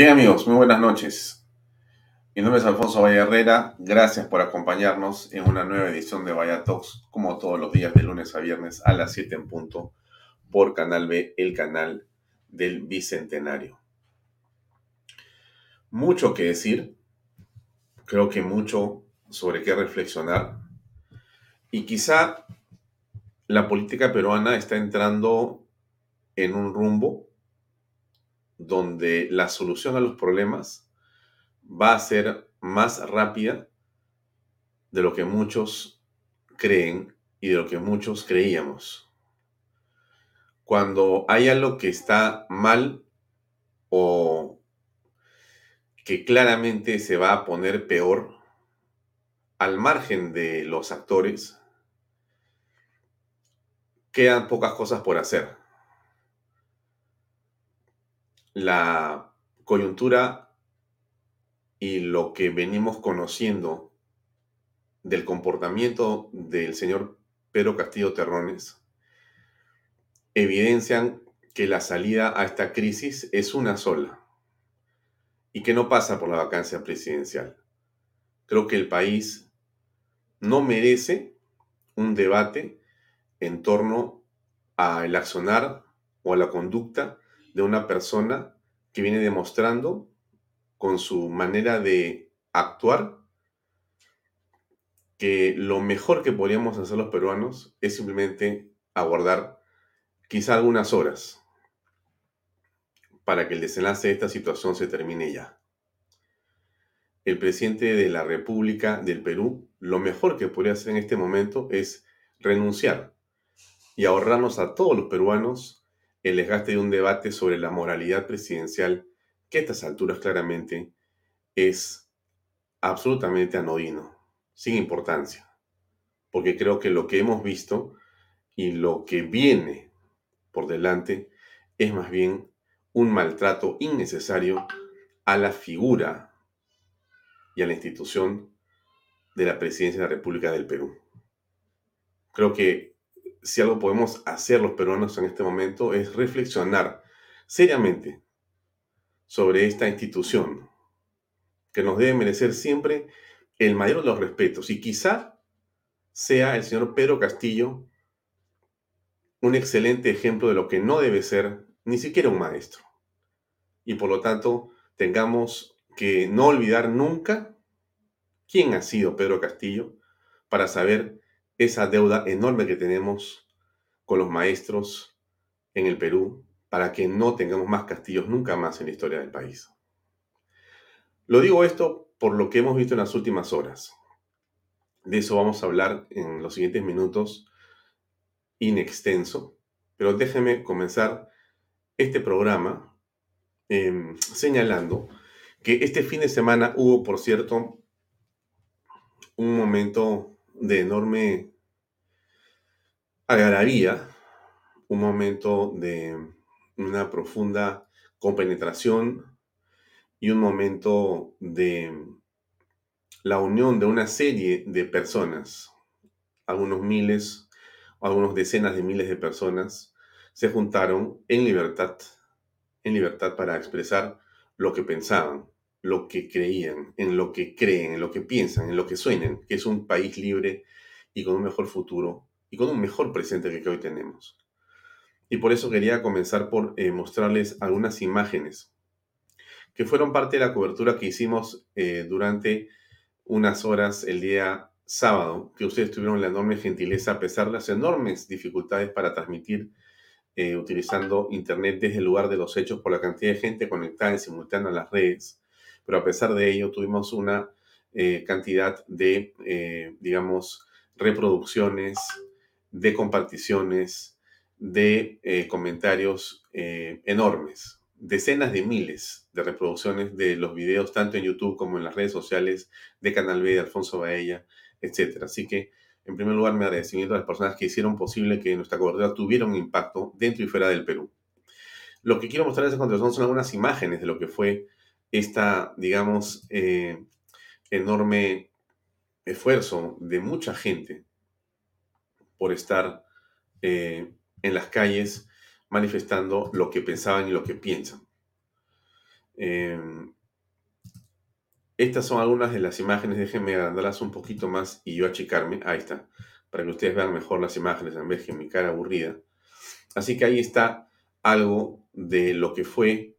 Bien amigos, muy buenas noches. Mi nombre es Alfonso Valle Herrera. Gracias por acompañarnos en una nueva edición de Vaya Talks, como todos los días de lunes a viernes a las 7 en punto por Canal B, el canal del Bicentenario. Mucho que decir, creo que mucho sobre qué reflexionar. Y quizá la política peruana está entrando en un rumbo donde la solución a los problemas va a ser más rápida de lo que muchos creen y de lo que muchos creíamos. Cuando hay algo que está mal o que claramente se va a poner peor, al margen de los actores, quedan pocas cosas por hacer. La coyuntura y lo que venimos conociendo del comportamiento del señor Pedro Castillo Terrones evidencian que la salida a esta crisis es una sola y que no pasa por la vacancia presidencial. Creo que el país no merece un debate en torno al accionar o a la conducta de una persona que viene demostrando con su manera de actuar que lo mejor que podríamos hacer los peruanos es simplemente aguardar quizá algunas horas para que el desenlace de esta situación se termine ya. El presidente de la República del Perú, lo mejor que podría hacer en este momento es renunciar y ahorrarnos a todos los peruanos el desgaste de un debate sobre la moralidad presidencial que a estas alturas claramente es absolutamente anodino, sin importancia. Porque creo que lo que hemos visto y lo que viene por delante es más bien un maltrato innecesario a la figura y a la institución de la presidencia de la República del Perú. Creo que si algo podemos hacer los peruanos en este momento es reflexionar seriamente sobre esta institución que nos debe merecer siempre el mayor de los respetos. Y quizá sea el señor Pedro Castillo un excelente ejemplo de lo que no debe ser ni siquiera un maestro. Y por lo tanto, tengamos que no olvidar nunca quién ha sido Pedro Castillo para saber esa deuda enorme que tenemos con los maestros en el Perú para que no tengamos más castillos nunca más en la historia del país. Lo digo esto por lo que hemos visto en las últimas horas. De eso vamos a hablar en los siguientes minutos in extenso, pero déjenme comenzar este programa señalando que este fin de semana hubo, por cierto, un momento de enorme agarraría un momento de una profunda compenetración y un momento de la unión de una serie de personas, algunos miles, algunos decenas de miles de personas se juntaron en libertad para expresar lo que pensaban, lo que creían, en lo que creen, en lo que piensan, en lo que sueñan, que es un país libre y con un mejor futuro y con un mejor presente que hoy tenemos. Y por eso quería comenzar por mostrarles algunas imágenes que fueron parte de la cobertura que hicimos durante unas horas el día sábado, que ustedes tuvieron la enorme gentileza, a pesar de las enormes dificultades para transmitir utilizando internet desde el lugar de los hechos por la cantidad de gente conectada en simultáneo a las redes, pero a pesar de ello tuvimos una cantidad de, reproducciones, de comparticiones, de comentarios enormes. Decenas de miles de reproducciones de los videos, tanto en YouTube como en las redes sociales de Canal B, de Alfonso Baella, etc. Así que, en primer lugar, mi agradecimiento a las personas que hicieron posible que nuestra cobertura tuviera un impacto dentro y fuera del Perú. Lo que quiero mostrarles a continuación son algunas imágenes de lo que fue esta, enorme esfuerzo de mucha gente por estar en las calles manifestando lo que pensaban y lo que piensan. Estas son algunas de las imágenes. Déjenme agrandarlas un poquito más y yo achicarme. Ahí está. Para que ustedes vean mejor las imágenes en vez de mi cara aburrida. Así que ahí está algo de lo que fue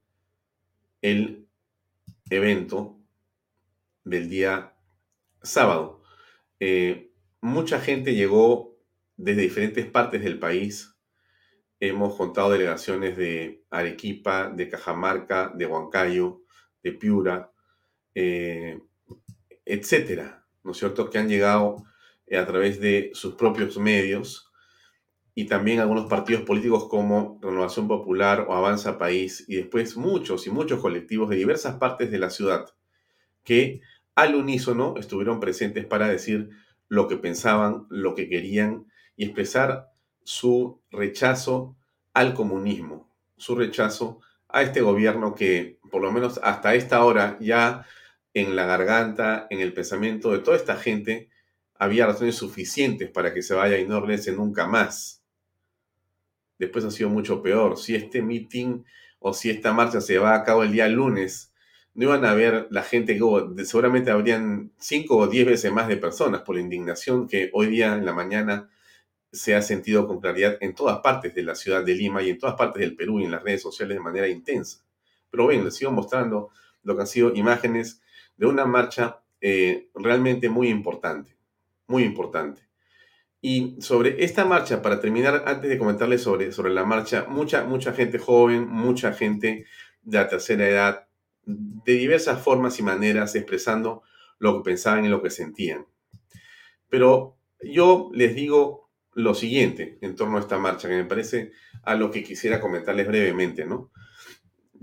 el evento del día sábado. Mucha gente llegó desde diferentes partes del país. Hemos contado delegaciones de Arequipa, de Cajamarca, de Huancayo, de Piura, etcétera, ¿no es cierto?, que han llegado a través de sus propios medios, y también algunos partidos políticos como Renovación Popular o Avanza País, y después muchos y muchos colectivos de diversas partes de la ciudad que al unísono estuvieron presentes para decir lo que pensaban, lo que querían y expresar su rechazo al comunismo, su rechazo a este gobierno que, por lo menos hasta esta hora, ya en la garganta, en el pensamiento de toda esta gente, había razones suficientes para que se vaya y no regrese nunca más. Después ha sido mucho peor. Si este meeting o si esta marcha se va a cabo el día lunes, no iban a ver la gente que hubo. Seguramente habrían 5 o 10 veces más de personas por la indignación que hoy día en la mañana se ha sentido con claridad en todas partes de la ciudad de Lima y en todas partes del Perú y en las redes sociales de manera intensa. Pero ven, les sigo mostrando lo que han sido imágenes de una marcha realmente muy importante, muy importante. Y sobre esta marcha, para terminar, antes de comentarles sobre la marcha, mucha gente joven, mucha gente de la tercera edad, de diversas formas y maneras, expresando lo que pensaban y lo que sentían. Pero yo les digo lo siguiente en torno a esta marcha, que me parece a lo que quisiera comentarles brevemente, ¿no?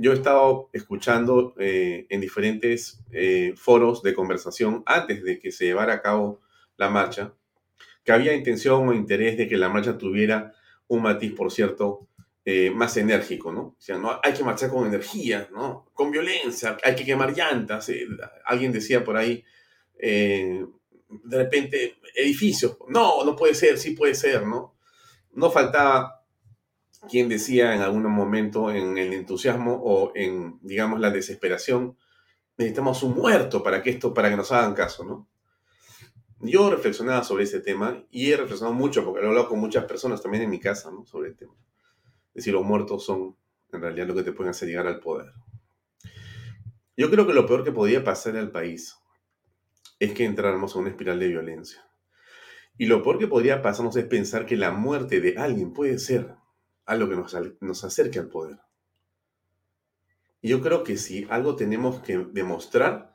Yo he estado escuchando en diferentes foros de conversación antes de que se llevara a cabo la marcha, que había intención o interés de que la marcha tuviera un matiz, por cierto, más enérgico, ¿no? O sea, no hay que marchar con energía, ¿no? Con violencia, hay que quemar llantas. Alguien decía por ahí, de repente, edificios. No puede ser, sí puede ser, ¿no? No faltaba quien decía en algún momento, en el entusiasmo o en, digamos, la desesperación, necesitamos un muerto para que nos hagan caso, ¿no? Yo reflexionaba sobre ese tema y he reflexionado mucho porque lo he hablado con muchas personas también en mi casa, ¿no? Sobre el tema. Es decir, los muertos son en realidad lo que te pueden hacer llegar al poder. Yo creo que lo peor que podía pasar al país es que entráramos a una espiral de violencia. Y lo peor que podría pasarnos es pensar que la muerte de alguien puede ser algo que nos acerque al poder. Y yo creo que si algo tenemos que demostrar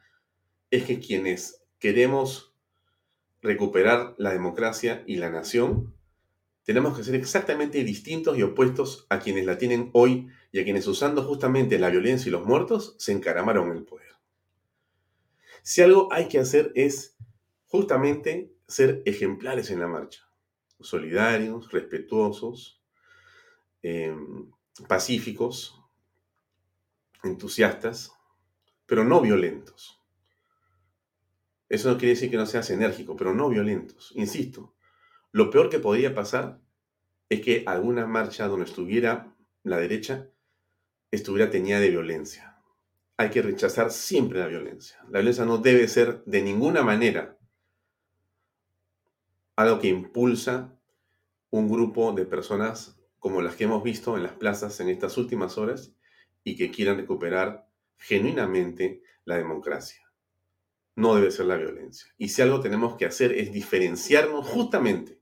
es que quienes queremos recuperar la democracia y la nación, tenemos que ser exactamente distintos y opuestos a quienes la tienen hoy y a quienes, usando justamente la violencia y los muertos, se encaramaron en el poder. Si algo hay que hacer es justamente ser ejemplares en la marcha. Solidarios, respetuosos, pacíficos, entusiastas, pero no violentos. Eso no quiere decir que no seas enérgico, pero no violentos. Insisto, lo peor que podría pasar es que alguna marcha donde estuviera la derecha estuviera teñida de violencia. Hay que rechazar siempre la violencia. La violencia no debe ser de ninguna manera algo que impulsa un grupo de personas como las que hemos visto en las plazas en estas últimas horas y que quieran recuperar genuinamente la democracia. No debe ser la violencia. Y si algo tenemos que hacer es diferenciarnos justamente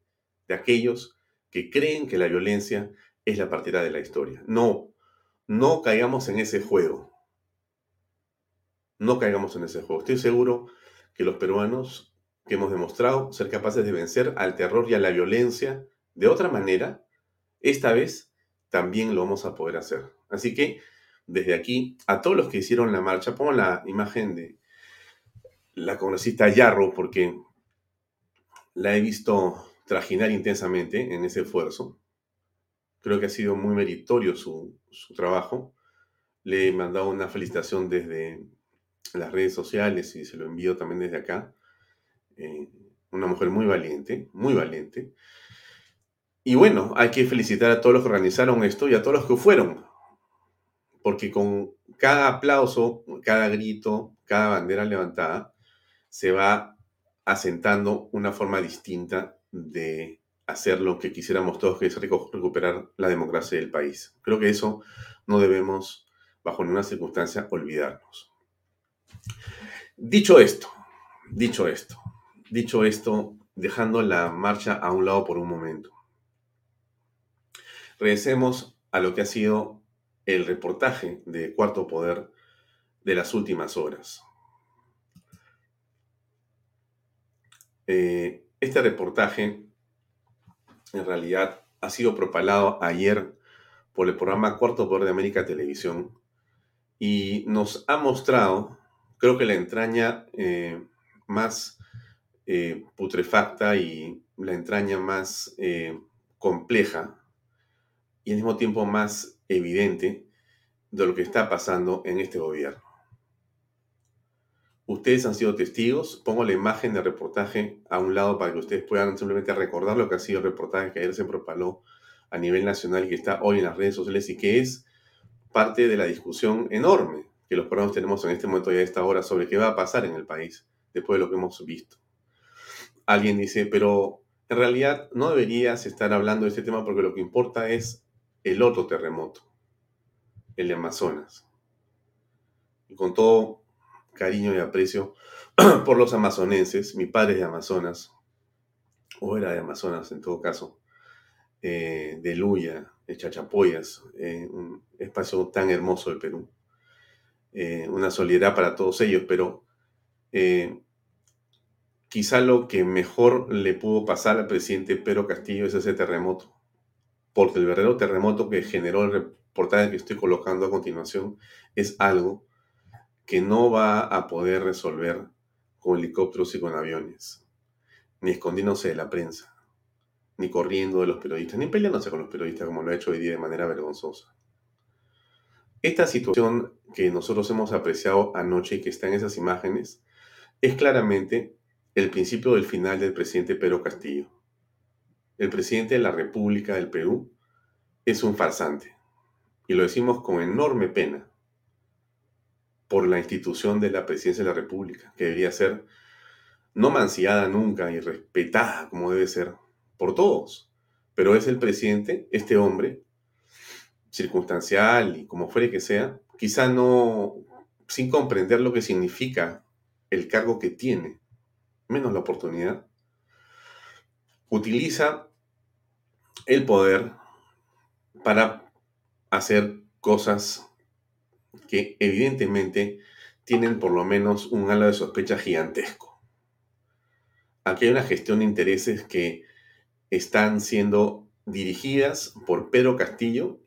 de aquellos que creen que la violencia es la partida de la historia. No caigamos en ese juego. No caigamos en ese juego. Estoy seguro que los peruanos que hemos demostrado ser capaces de vencer al terror y a la violencia de otra manera, esta vez también lo vamos a poder hacer. Así que, desde aquí, a todos los que hicieron la marcha, pongo la imagen de la congresista Yarrow, porque la he visto trajinar intensamente en ese esfuerzo. Creo que ha sido muy meritorio su trabajo. Le he mandado una felicitación desde las redes sociales y se lo envío también desde acá. Una mujer muy valiente, muy valiente. Y bueno, hay que felicitar a todos los que organizaron esto y a todos los que fueron, porque con cada aplauso, cada grito, cada bandera levantada, se va asentando una forma distinta de hacer lo que quisiéramos todos, que es recuperar la democracia del país. Creo que eso no debemos, bajo ninguna circunstancia, olvidarnos. Dicho esto, dejando la marcha a un lado por un momento, regresemos a lo que ha sido el reportaje de Cuarto Poder de las últimas horas. Este reportaje, en realidad, ha sido propalado ayer por el programa Cuarto Poder de América Televisión y nos ha mostrado, creo que la entraña más putrefacta y la entraña más compleja y al mismo tiempo más evidente de lo que está pasando en este gobierno. Ustedes han sido testigos. Pongo la imagen del reportaje a un lado para que ustedes puedan simplemente recordar lo que ha sido el reportaje que ayer se propaló a nivel nacional y que está hoy en las redes sociales y que es parte de la discusión enorme que los peruanos tenemos en este momento y a esta hora sobre qué va a pasar en el país después de lo que hemos visto. Alguien dice, pero en realidad no deberías estar hablando de este tema porque lo que importa es el otro terremoto, el de Amazonas. Y con todo cariño y aprecio por los amazonenses, mi padre es de Amazonas, o era de Amazonas en todo caso, de Luya, de Chachapoyas, un espacio tan hermoso del Perú. Una solidaridad para todos ellos, pero quizá lo que mejor le pudo pasar al presidente Pedro Castillo es ese terremoto, porque el verdadero terremoto que generó el reportaje que estoy colocando a continuación es algo que no va a poder resolver con helicópteros y con aviones, ni escondiéndose de la prensa, ni corriendo de los periodistas, ni peleándose con los periodistas como lo ha hecho hoy día de manera vergonzosa. Esta situación que nosotros hemos apreciado anoche y que está en esas imágenes es claramente el principio del final del presidente Pedro Castillo. El presidente de la República del Perú es un farsante y lo decimos con enorme pena por la institución de la presidencia de la República, que debería ser no mancillada nunca y respetada como debe ser, por todos, pero es el presidente, este hombre, circunstancial y como fuere que sea, quizá no, sin comprender lo que significa el cargo que tiene, menos la oportunidad, utiliza el poder para hacer cosas que evidentemente tienen por lo menos un halo de sospecha gigantesco. Aquí hay una gestión de intereses que están siendo dirigidas por Pedro Castillo,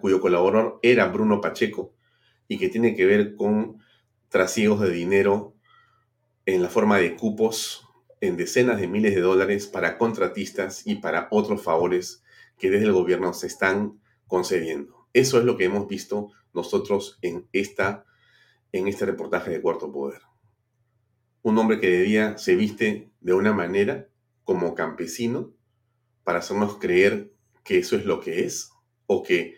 cuyo colaborador era Bruno Pacheco, y que tiene que ver con trasiegos de dinero en la forma de cupos en decenas de miles de dólares para contratistas y para otros favores que desde el gobierno se están concediendo. Eso es lo que hemos visto nosotros en este reportaje de Cuarto Poder. Un hombre que de día se viste de una manera como campesino para hacernos creer que eso es lo que es o que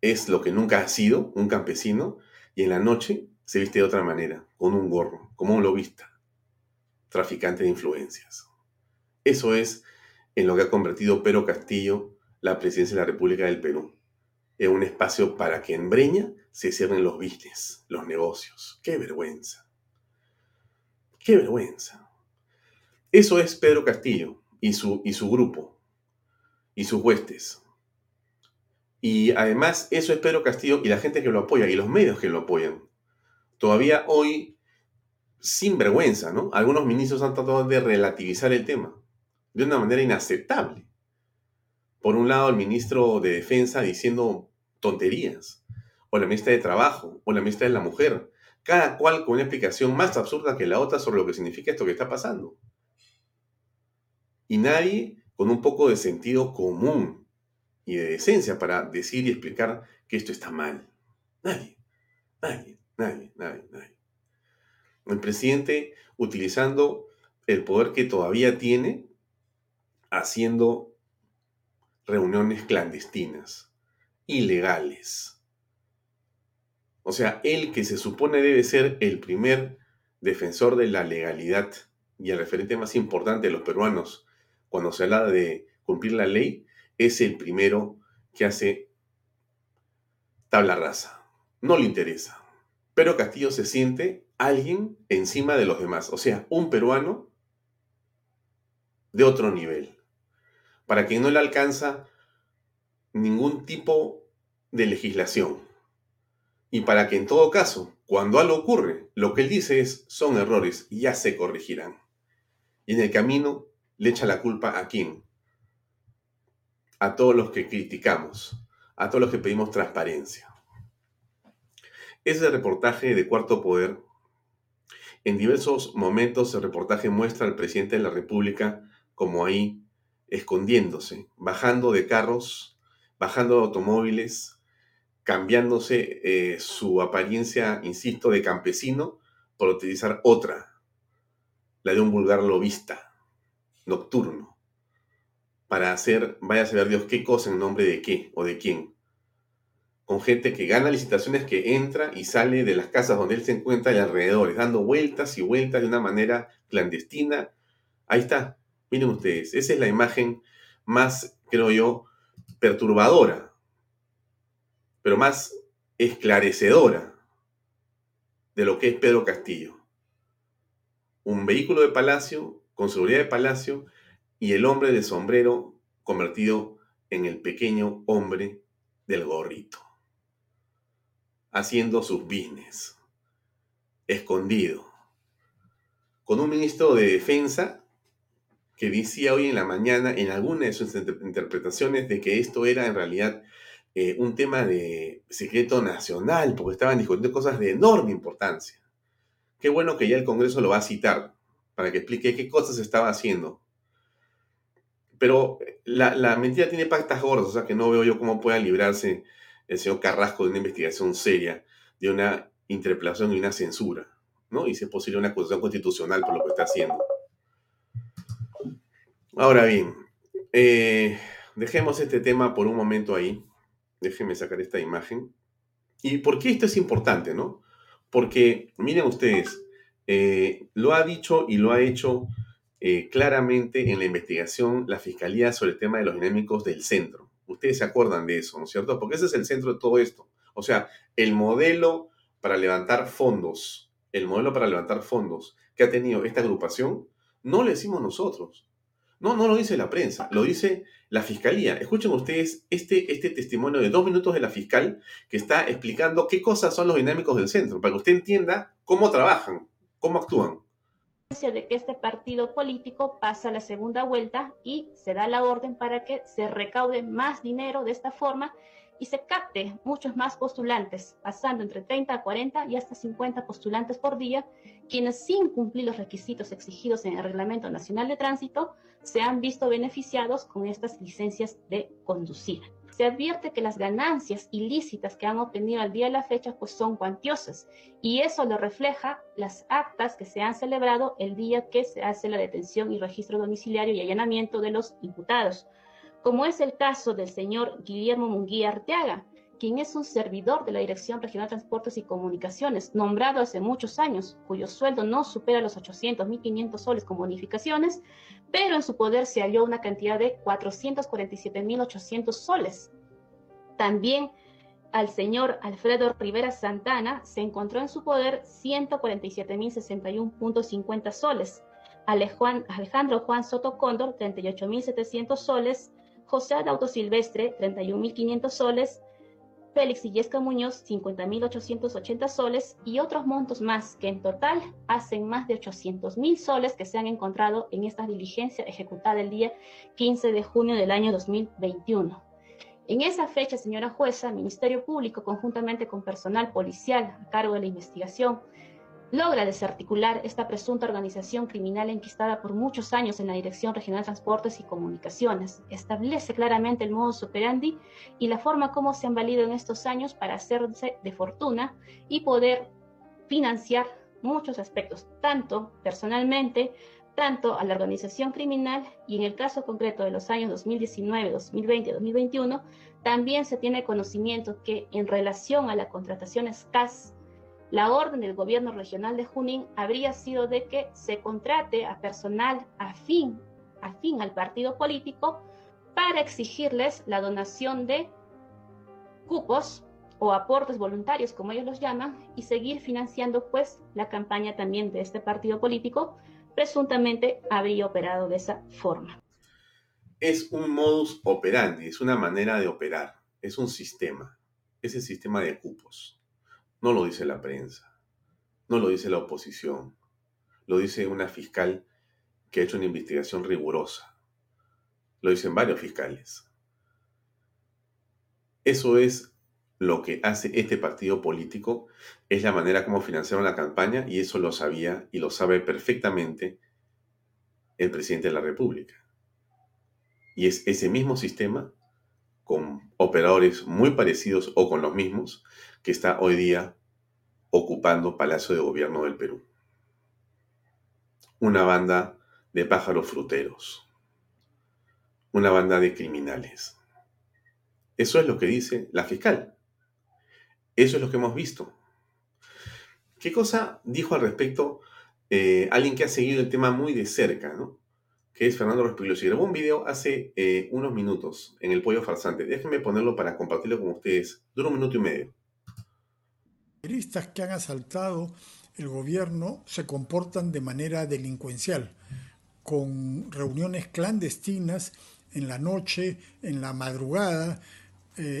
es lo que nunca ha sido un campesino, y en la noche se viste de otra manera, con un gorro, como un lobista, traficante de influencias. Eso es en lo que ha convertido Pedro Castillo la presidencia de la República del Perú, en un espacio para que en Breña se cierren los business, los negocios. ¡Qué vergüenza! ¡Qué vergüenza! Eso es Pedro Castillo y su grupo y sus huestes. Y además eso es Pedro Castillo y la gente que lo apoya y los medios que lo apoyan. Todavía hoy, sin vergüenza, ¿no? Algunos ministros han tratado de relativizar el tema de una manera inaceptable. Por un lado, el ministro de Defensa diciendo tonterías, o la ministra de Trabajo, o la ministra de la Mujer, cada cual con una explicación más absurda que la otra sobre lo que significa esto que está pasando. Y nadie con un poco de sentido común y de decencia para decir y explicar que esto está mal. Nadie. El presidente, utilizando el poder que todavía tiene, haciendo reuniones clandestinas, ilegales, O sea, él que se supone debe ser el primer defensor de la legalidad y el referente más importante de los peruanos cuando se habla de cumplir la ley, es el primero que hace tabla rasa. No le interesa. Pero Castillo se siente alguien encima de los demás. O sea, un peruano de otro nivel. Para quien no le alcanza ningún tipo de legislación. Y para que en todo caso, cuando algo ocurre, lo que él dice es, son errores y ya se corregirán. Y en el camino le echa la culpa ¿a quién? A todos los que criticamos, a todos los que pedimos transparencia. Ese reportaje de Cuarto Poder, en diversos momentos el reportaje muestra al presidente de la República como ahí escondiéndose, bajando de carros, bajando de automóviles, cambiándose su apariencia, insisto, de campesino por utilizar otra, la de un vulgar lobista nocturno, para hacer, vaya a saber Dios qué cosa en nombre de qué o de quién, con gente que gana licitaciones, que entra y sale de las casas donde él se encuentra y alrededores, dando vueltas y vueltas de una manera clandestina. Ahí está, miren ustedes, esa es la imagen más, creo yo, perturbadora, pero más esclarecedora de lo que es Pedro Castillo. Un vehículo de palacio, con seguridad de palacio, y el hombre de sombrero convertido en el pequeño hombre del gorrito, haciendo sus business, escondido, con un ministro de defensa que decía hoy en la mañana, en alguna de sus interpretaciones, de que esto era en realidad un tema de secreto nacional, porque estaban discutiendo cosas de enorme importancia. Qué bueno que ya el Congreso lo va a citar para que explique qué cosas estaba haciendo. Pero la mentira tiene patas gordas, o sea que no veo yo cómo pueda librarse el señor Carrasco de una investigación seria, de una interpelación y una censura, ¿no? Y si es posible una acusación constitucional por lo que está haciendo. Ahora bien, dejemos este tema por un momento ahí. Déjenme sacar esta imagen. ¿Y por qué esto es importante, no? Porque, miren ustedes, lo ha dicho y lo ha hecho claramente en la investigación la Fiscalía sobre el tema de los dinámicos del centro. Ustedes se acuerdan de eso, ¿no es cierto? Porque ese es el centro de todo esto. O sea, el modelo para levantar fondos, que ha tenido esta agrupación, no lo decimos nosotros. No lo dice la prensa, lo dice la Fiscalía. Escuchen ustedes este testimonio de 2 minutos de la fiscal que está explicando qué cosas son los dinámicos del centro, para que usted entienda cómo trabajan, cómo actúan. De que este partido político pasa la segunda vuelta y se da la orden para que se recaude más dinero de esta forma y se capte muchos más postulantes, pasando entre 30 a 40 y hasta 50 postulantes por día, quienes sin cumplir los requisitos exigidos en el Reglamento Nacional de Tránsito, se han visto beneficiados con estas licencias de conducir. Se advierte que las ganancias ilícitas que han obtenido al día de la fecha pues son cuantiosas, y eso lo refleja las actas que se han celebrado el día que se hace la detención y registro domiciliario y allanamiento de los imputados, como es el caso del señor Guillermo Munguía Arteaga, quien es un servidor de la Dirección Regional de Transportes y Comunicaciones, nombrado hace muchos años, cuyo sueldo no supera los 800, 1.500 soles con bonificaciones, pero en su poder se halló una cantidad de 447.800 soles. También al señor Alfredo Rivera Santana se encontró en su poder 147.061.50 soles, Alejandro Juan Soto Cóndor 38.700 soles, José Adauto Silvestre, 31.500 soles, Félix y Yesca Muñoz, 50.880 soles y otros montos más que en total hacen más de 800.000 soles que se han encontrado en esta diligencia ejecutada el día 15 de junio del año 2021. En esa fecha, señora jueza, Ministerio Público, conjuntamente con personal policial a cargo de la investigación, logra desarticular esta presunta organización criminal enquistada por muchos años en la Dirección Regional de Transportes y Comunicaciones. Establece claramente el modus operandi y la forma como se han valido en estos años para hacerse de fortuna y poder financiar muchos aspectos, tanto personalmente tanto a la organización criminal, y en el caso concreto de los años 2019, 2020, 2021, también se tiene conocimiento que en relación a las contrataciones CAS, la orden del gobierno regional de Junín habría sido de que se contrate a personal afín al partido político para exigirles la donación de cupos o aportes voluntarios, como ellos los llaman, y seguir financiando pues la campaña también de este partido político, presuntamente habría operado de esa forma. Es un modus operandi, es una manera de operar, es un sistema, es el sistema de cupos. No lo dice la prensa, no lo dice la oposición, lo dice una fiscal que ha hecho una investigación rigurosa, lo dicen varios fiscales. Eso es lo que hace este partido político, es la manera como financiaron la campaña, y eso lo sabía y lo sabe perfectamente el presidente de la República. Y es ese mismo sistema, con operadores muy parecidos o con los mismos, que está hoy día ocupando Palacio de Gobierno del Perú. Una banda de pájaros fruteros, una banda de criminales. Eso es lo que dice la fiscal. Eso es lo que hemos visto. ¿Qué cosa dijo al respecto alguien que ha seguido el tema muy de cerca, ¿no? Que es Fernando Rospigliosi? Grabó un video hace unos minutos en El Pollo Farsante. Déjenme ponerlo para compartirlo con ustedes. Dura 1 minuto y medio. Periodistas que han asaltado el gobierno se comportan de manera delincuencial, con reuniones clandestinas en la noche, en la madrugada,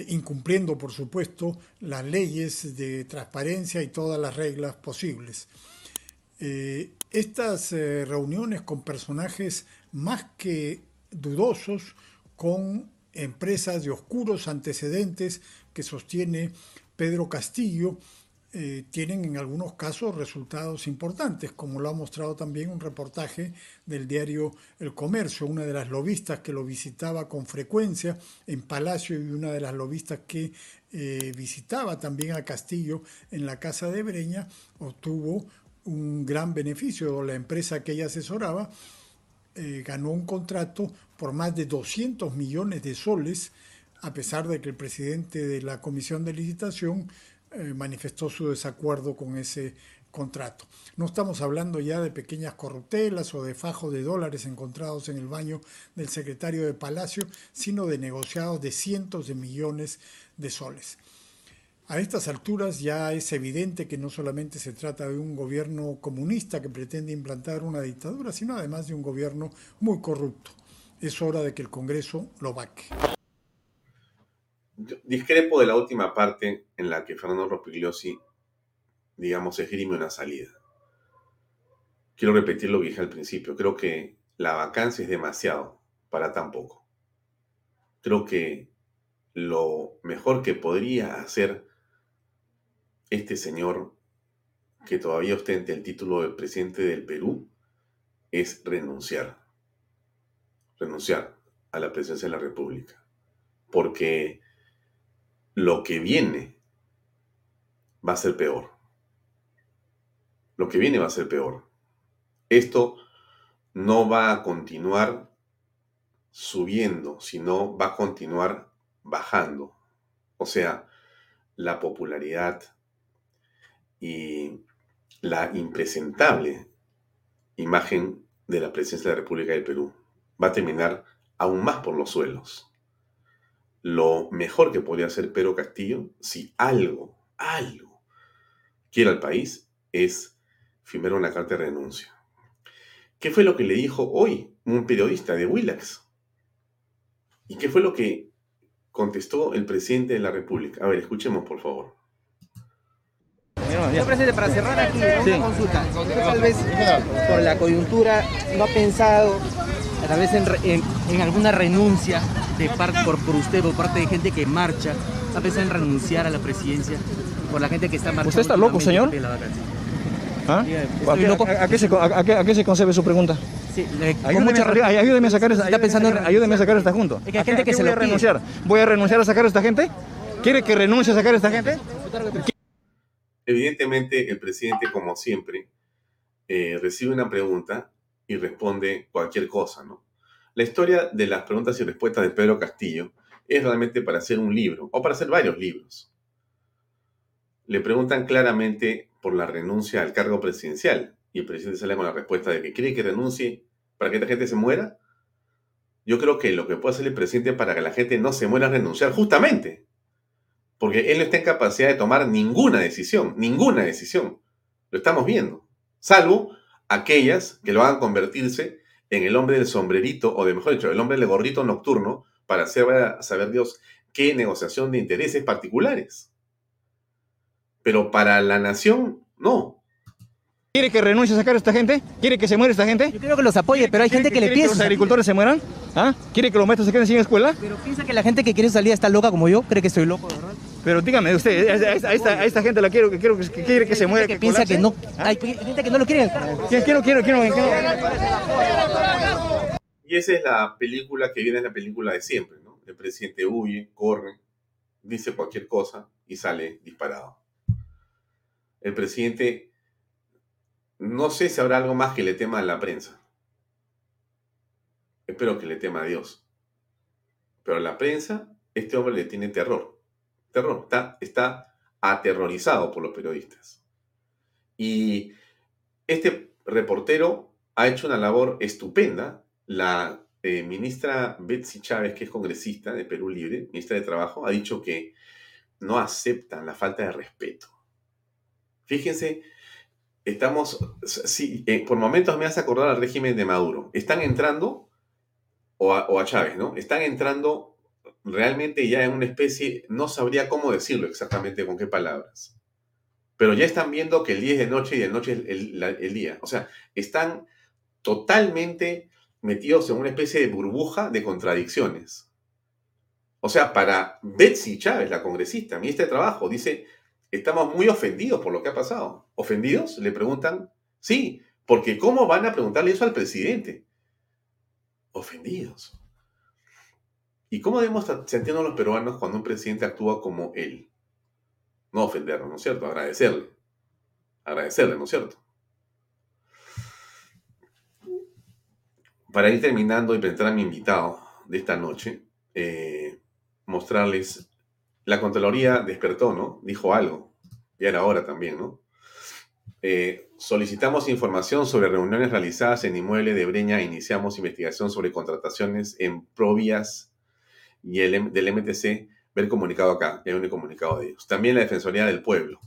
incumpliendo, por supuesto, las leyes de transparencia y todas las reglas posibles. Estas reuniones con personajes más que dudosos, con empresas de oscuros antecedentes que sostiene Pedro Castillo, tienen en algunos casos resultados importantes, como lo ha mostrado también un reportaje del diario El Comercio, una de las lobistas que lo visitaba con frecuencia en Palacio y una de las lobistas que visitaba también a Castillo en la casa de Breña, obtuvo un gran beneficio. La empresa que ella asesoraba ganó un contrato por más de 200 millones de soles, a pesar de que el presidente de la Comisión de Licitación manifestó su desacuerdo con ese contrato. No estamos hablando ya de pequeñas corruptelas o de fajos de dólares encontrados en el baño del secretario de Palacio, sino de negociados de cientos de millones de soles. A estas alturas ya es evidente que no solamente se trata de un gobierno comunista que pretende implantar una dictadura, sino además de un gobierno muy corrupto. Es hora de que el Congreso lo vaque. Discrepo de la última parte en la que Fernando Rospigliosi, digamos, esgrime una salida. Quiero repetir lo que dije al principio. Creo que la vacancia es demasiado para tan poco. Creo que lo mejor que podría hacer este señor, que todavía ostenta el título de presidente del Perú, es renunciar. Renunciar a la presidencia de la República. Porque lo que viene va a ser peor. Lo que viene va a ser peor. Esto no va a continuar subiendo, sino va a continuar bajando. O sea, la popularidad y la impresentable imagen de la presidencia de la República del Perú va a terminar aún más por los suelos. Lo mejor que podría hacer Pedro Castillo, si algo quiere al país, es firmar una carta de renuncia. ¿Qué fue lo que le dijo hoy un periodista de Willax? ¿Y qué fue lo que contestó el presidente de la República? A ver, escuchemos, por favor. Señor presidente, para cerrar aquí, una consulta. Tal vez, por la coyuntura, ¿no ha pensado tal vez en alguna renuncia por usted, por parte de gente que marcha? ¿Ha pensado en renunciar a la presidencia por la gente que está marchando? ¿Usted está loco, señor? ¿Ah? ¿A qué se concebe su pregunta? Sí, ayúdeme a sacar esta junta. Es que hay gente que se lo pide. ¿Voy a renunciar a sacar a esta gente? ¿Quiere que renuncie a sacar a esta gente? Evidentemente, el presidente, como siempre, recibe una pregunta y responde cualquier cosa, ¿no? La historia de las preguntas y respuestas de Pedro Castillo es realmente para hacer un libro, o para hacer varios libros. Le preguntan claramente por la renuncia al cargo presidencial, y el presidente sale con la respuesta de que quiere que renuncie para que esta gente se muera. Yo creo que lo que puede hacer el presidente para que la gente no se muera es renunciar, justamente. Porque él no está en capacidad de tomar ninguna decisión, ninguna decisión. Lo estamos viendo. Salvo aquellas que lo hagan convertirse en el hombre del sombrerito, o de mejor dicho, el hombre del gorrito nocturno, para hacer saber Dios qué negociación de intereses particulares. Pero para la nación, no. ¿Quiere que renuncie a sacar a esta gente? ¿Quiere que se muera esta gente? Yo creo que los apoye, pero hay gente que le piensa. ¿Quiere que los agricultores se mueran? ¿Ah? ¿Quiere que los maestros se queden sin escuela? Pero piensa que la gente que quiere salir está loca como yo, cree que estoy loco, ¿verdad? Pero dígame usted, a esta gente la quiero que quiere que se muera. Que piensa que no, hay gente que no lo quiere. Quiero. Y esa es la película que viene, es la película de siempre, ¿no? El presidente huye, corre, dice cualquier cosa y sale disparado. El presidente, no sé si habrá algo más que le tema a la prensa. Espero que le tema a Dios. Pero a la prensa, este hombre le tiene terror. Terror. Está aterrorizado por los periodistas. Y este reportero ha hecho una labor estupenda. La ministra Betsy Chávez, que es congresista de Perú Libre, ministra de Trabajo, ha dicho que no aceptan la falta de respeto. Fíjense, estamos, sí, por momentos me hace acordar al régimen de Maduro. Están entrando, o a Chávez, ¿no? Están entrando realmente ya en una especie, no sabría cómo decirlo exactamente con qué palabras, pero ya están viendo que el día es de noche y de noche es el día. O sea, están totalmente metidos en una especie de burbuja de contradicciones. O sea, para Betsy Chávez, la congresista, ministra de Trabajo, dice: estamos muy ofendidos por lo que ha pasado. ¿Ofendidos? Le preguntan. Sí, porque ¿cómo van a preguntarle eso al presidente? Ofendidos. ¿Y cómo debemos sentirnos los peruanos cuando un presidente actúa como él? No ofenderlo, ¿no es cierto? Agradecerle. Agradecerle, ¿no es cierto? Para ir terminando y presentar a mi invitado de esta noche, mostrarles... La Contraloría despertó, ¿no? Dijo algo. Y era hora también, ¿no? Solicitamos información sobre reuniones realizadas en inmueble de Breña. Iniciamos investigación sobre contrataciones en Provias y del MTC. Ver comunicado acá. Hay un comunicado de ellos. También la Defensoría del Pueblo.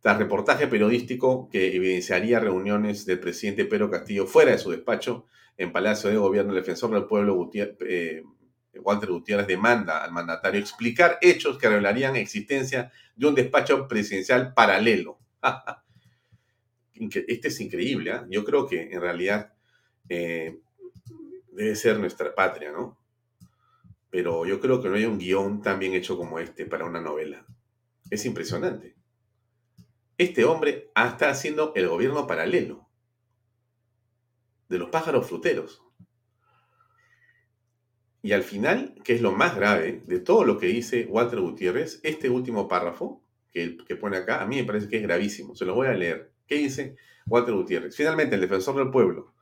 Tras reportaje periodístico que evidenciaría reuniones del presidente Pedro Castillo fuera de su despacho en Palacio de Gobierno, el Defensor del Pueblo Walter Gutiérrez demanda al mandatario explicar hechos que revelarían existencia de un despacho presidencial paralelo. Este es increíble, ¿eh? Yo creo que en realidad debe ser nuestra patria, ¿no? Pero yo creo que no hay un guión tan bien hecho como este para una novela. Es impresionante. Este hombre está haciendo el gobierno paralelo de los pájaros fruteros. Y al final, que es lo más grave de todo lo que dice Walter Gutiérrez, este último párrafo que pone acá, a mí me parece que es gravísimo. Se lo voy a leer. ¿Qué dice Walter Gutiérrez? Finalmente, el defensor del pueblo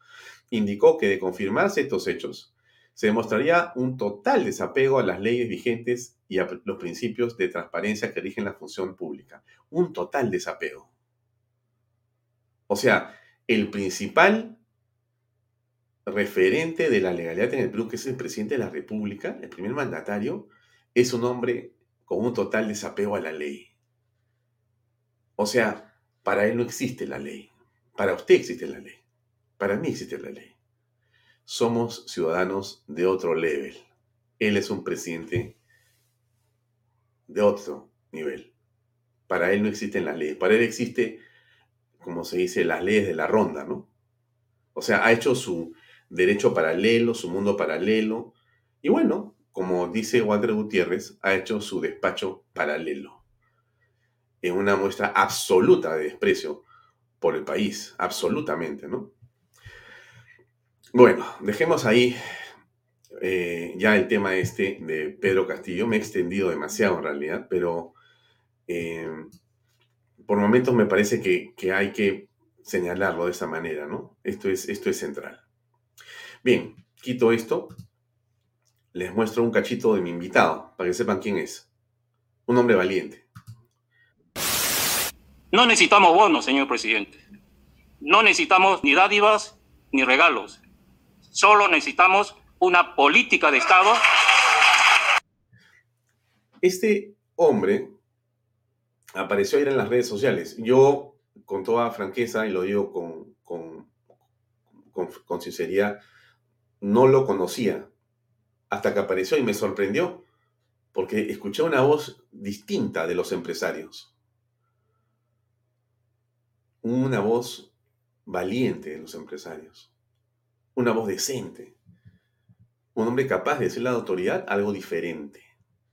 indicó que de confirmarse estos hechos, se demostraría un total desapego a las leyes vigentes y a los principios de transparencia que rigen la función pública. Un total desapego. O sea, el principal referente de la legalidad en el Perú, que es el presidente de la República, el primer mandatario, es un hombre con un total desapego a la ley. O sea, para él no existe la ley. Para usted existe la ley. Para mí existe la ley. Somos ciudadanos de otro level. Él es un presidente de otro nivel. Para él no existen las leyes. Para él existe, como se dice, las leyes de la ronda, ¿no? O sea, ha hecho su derecho paralelo, su mundo paralelo. Y bueno, como dice Walter Gutiérrez, ha hecho su despacho paralelo. En una muestra absoluta de desprecio por el país. Absolutamente, ¿no? Bueno, dejemos ahí ya el tema este de Pedro Castillo. Me he extendido demasiado en realidad, pero por momentos me parece que hay que señalarlo de esa manera, ¿no? Esto es central. Bien, quito esto. Les muestro un cachito de mi invitado, para que sepan quién es. Un hombre valiente. No necesitamos bonos, señor presidente. No necesitamos ni dádivas ni regalos. Solo necesitamos una política de Estado. Este hombre apareció ayer en las redes sociales. Yo, con toda franqueza, y lo digo con sinceridad, no lo conocía hasta que apareció y me sorprendió porque escuché una voz distinta de los empresarios. Una voz valiente de los empresarios. Una voz decente. Un hombre capaz de decirle a la autoridad algo diferente.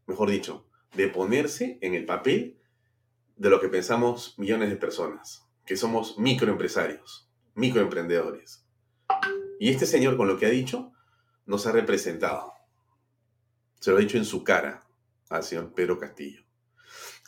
Mejor dicho, de ponerse en el papel de lo que pensamos millones de personas, que somos microempresarios, microemprendedores. Y este señor, con lo que ha dicho, nos ha representado. Se lo ha dicho en su cara al señor Pedro Castillo.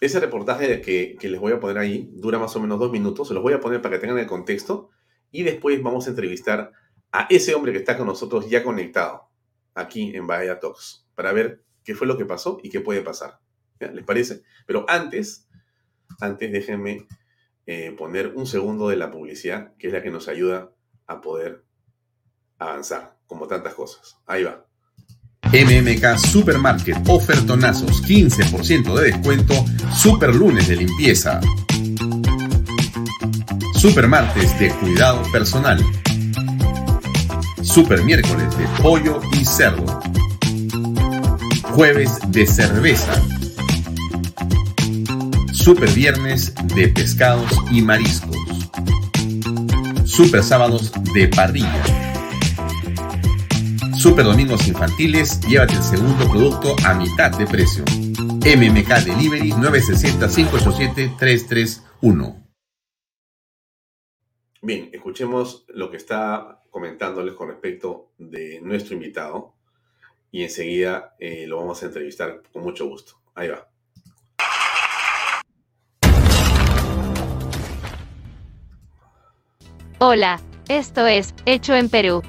Ese reportaje que les voy a poner ahí dura más o menos 2 minutos. Se los voy a poner para que tengan el contexto. Y después vamos a entrevistar a ese hombre que está con nosotros ya conectado aquí en Vaya Talks para ver qué fue lo que pasó y qué puede pasar. ¿Les parece? Pero antes déjenme poner un segundo de la publicidad, que es la que nos ayuda a poder avanzar, como tantas cosas. Ahí va. MMK Supermarket, ofertonazos, 15% de descuento, super lunes de limpieza, super martes de cuidado personal, super miércoles de pollo y cerdo, jueves de cerveza, super viernes de pescados y mariscos, super sábados de parrilla. Super domingos infantiles, llévate el segundo producto a mitad de precio. MMK Delivery 960-587-331. Bien, escuchemos lo que está comentándoles con respecto de nuestro invitado y enseguida lo vamos a entrevistar con mucho gusto. Ahí va. Hola, esto es Hecho en Perú.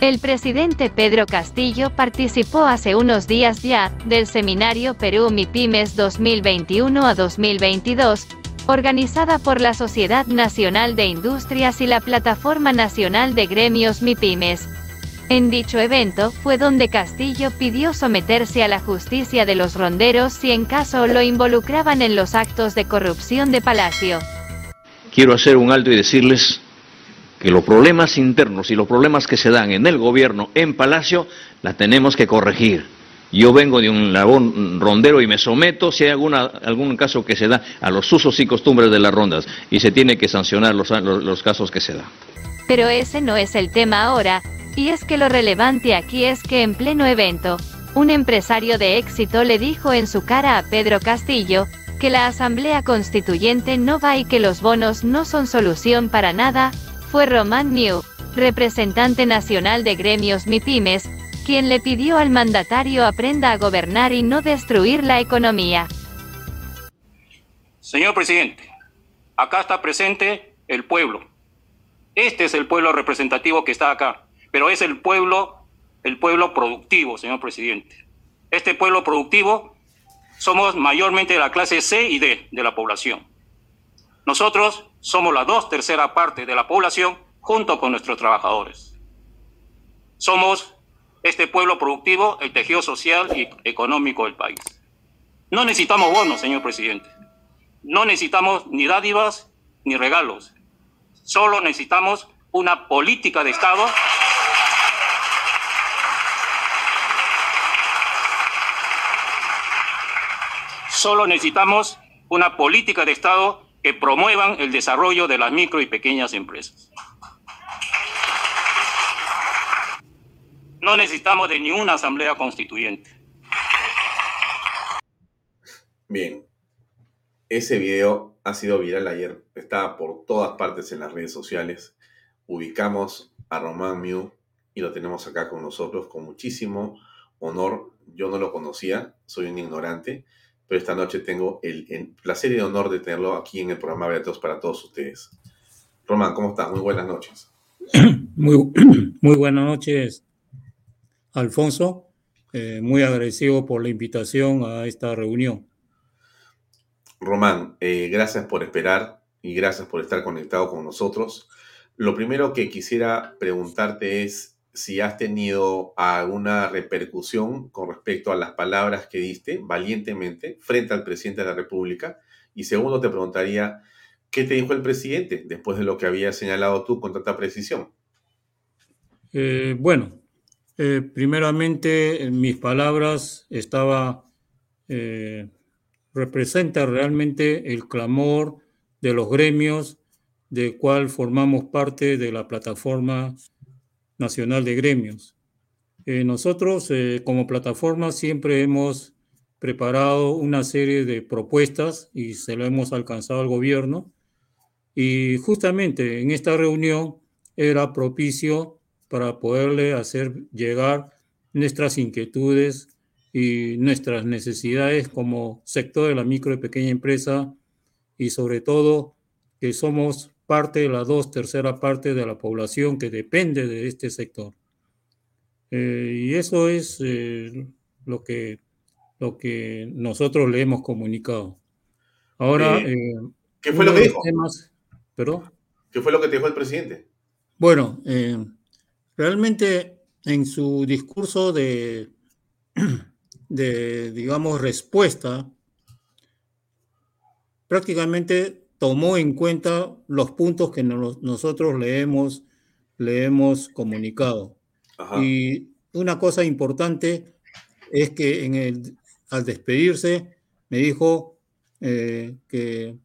El presidente Pedro Castillo participó hace unos días ya del seminario Perú MiPymes 2021 a 2022, organizada por la Sociedad Nacional de Industrias y la Plataforma Nacional de Gremios MiPymes. En dicho evento fue donde Castillo pidió someterse a la justicia de los ronderos si en caso lo involucraban en los actos de corrupción de Palacio. Quiero hacer un alto y decirles que los problemas internos y los problemas que se dan en el gobierno, en Palacio, las tenemos que corregir. Yo vengo de un labón rondero y me someto si hay algún caso que se da a los usos y costumbres de las rondas, y se tiene que sancionar los casos que se dan. Pero ese no es el tema ahora, y es que lo relevante aquí es que en pleno evento, un empresario de éxito le dijo en su cara a Pedro Castillo que la Asamblea Constituyente no va y que los bonos no son solución para nada. Fue Román Miu, representante nacional de Gremios MiPymes, quien le pidió al mandatario aprenda a gobernar y no destruir la economía. Señor presidente, acá está presente el pueblo. Este es el pueblo representativo que está acá, pero es el pueblo productivo, señor presidente. Este pueblo productivo somos mayormente de la clase C y D de la población. Nosotros somos la 2/3 parte de la población junto con nuestros trabajadores. Somos este pueblo productivo, el tejido social y económico del país. No necesitamos bonos, señor presidente. No necesitamos ni dádivas ni regalos. Solo necesitamos una política de Estado. Solo necesitamos una política de Estado que promuevan el desarrollo de las micro y pequeñas empresas. No necesitamos de ninguna asamblea constituyente. Bien, ese video ha sido viral ayer, estaba por todas partes en las redes sociales. Ubicamos a Román Miu y lo tenemos acá con nosotros con muchísimo honor. Yo no lo conocía, soy un ignorante, pero esta noche tengo el placer y el honor de tenerlo aquí en el programa Vaya Talks para todos ustedes. Román, ¿cómo estás? Muy buenas noches. Muy buenas noches, Alfonso. Muy agradecido por la invitación a esta reunión. Román, gracias por esperar y gracias por estar conectado con nosotros. Lo primero que quisiera preguntarte es si has tenido alguna repercusión con respecto a las palabras que diste valientemente frente al presidente de la República. Y segundo, te preguntaría, ¿qué te dijo el presidente después de lo que había señalado tú con tanta precisión? Primeramente, en mis palabras representa realmente el clamor de los gremios del cual formamos parte de la Plataforma Nacional de Gremios. Nosotros, como plataforma, siempre hemos preparado una serie de propuestas y se lo hemos alcanzado al gobierno. Y justamente en esta reunión era propicio para poderle hacer llegar nuestras inquietudes y nuestras necesidades como sector de la micro y pequeña empresa, y sobre todo que somos parte de la 2/3 parte de la población que depende de este sector. Y eso es lo que nosotros le hemos comunicado. Ahora, ¿qué fue lo que dijo? ¿Perdón? ¿Qué fue lo que te dijo el presidente? Bueno, realmente en su discurso de respuesta, prácticamente tomó en cuenta los puntos que nosotros le hemos comunicado. Ajá. Y una cosa importante es que al despedirse me dijo que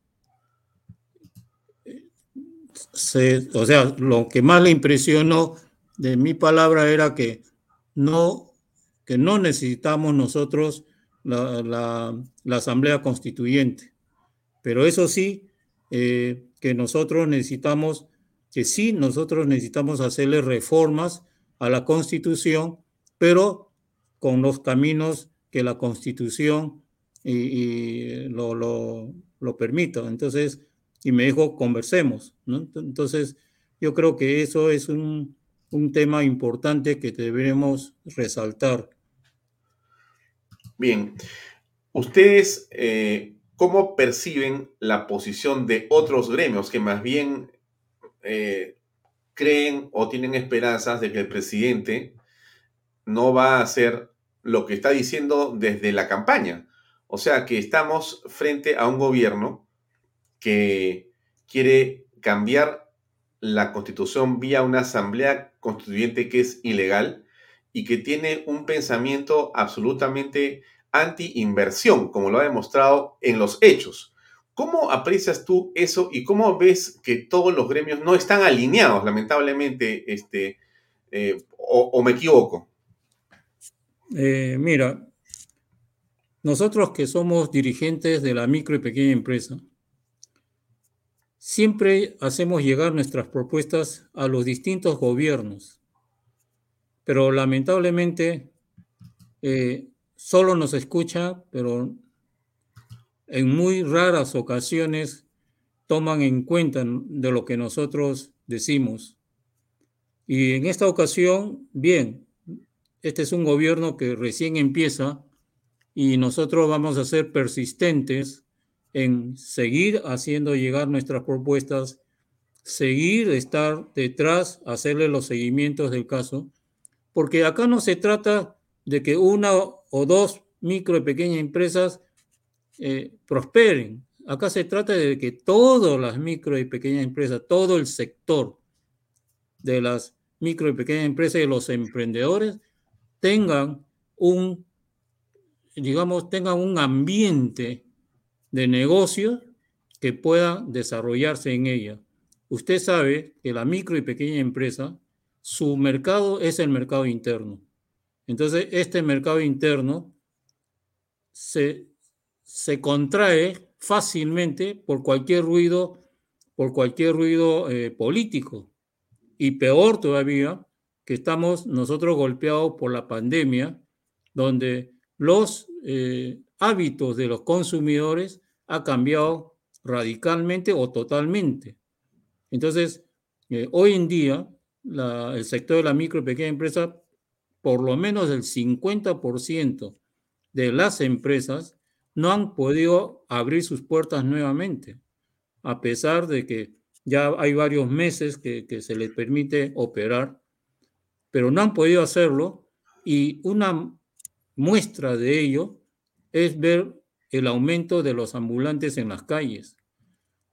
lo que más le impresionó de mi palabra era que no necesitamos nosotros la Asamblea Constituyente. Pero eso sí, nosotros necesitamos hacerle reformas a la Constitución, pero con los caminos que la Constitución lo permita. Entonces, y me dijo, conversemos, ¿no? Entonces, yo creo que eso es un tema importante que debemos resaltar. Bien, ustedes, ¿cómo perciben la posición de otros gremios que más bien creen o tienen esperanzas de que el presidente no va a hacer lo que está diciendo desde la campaña? O sea, que estamos frente a un gobierno que quiere cambiar la Constitución vía una asamblea constituyente que es ilegal y que tiene un pensamiento absolutamente anti-inversión, como lo ha demostrado en los hechos. ¿Cómo aprecias tú eso y cómo ves que todos los gremios no están alineados, lamentablemente, o me equivoco? Mira, nosotros que somos dirigentes de la micro y pequeña empresa, siempre hacemos llegar nuestras propuestas a los distintos gobiernos, pero lamentablemente solo nos escucha, pero en muy raras ocasiones toman en cuenta de lo que nosotros decimos. Y en esta ocasión, bien, este es un gobierno que recién empieza y nosotros vamos a ser persistentes en seguir haciendo llegar nuestras propuestas, seguir estar detrás, hacerle los seguimientos del caso, porque acá no se trata de que una o dos micro y pequeñas empresas prosperen. Acá se trata de que todas las micro y pequeñas empresas, todo el sector de las micro y pequeñas empresas y los emprendedores tengan un ambiente de negocio que pueda desarrollarse en ella. Usted sabe que la micro y pequeña empresa, su mercado es el mercado interno. Entonces, este mercado interno se contrae fácilmente por cualquier ruido político. Y peor todavía, que estamos nosotros golpeados por la pandemia, donde los hábitos de los consumidores ha cambiado radicalmente o totalmente. Entonces, hoy en día, el sector de la micro y pequeña empresa, por lo menos el 50% de las empresas no han podido abrir sus puertas nuevamente, a pesar de que ya hay varios meses que se les permite operar, pero no han podido hacerlo, y una muestra de ello es ver el aumento de los ambulantes en las calles,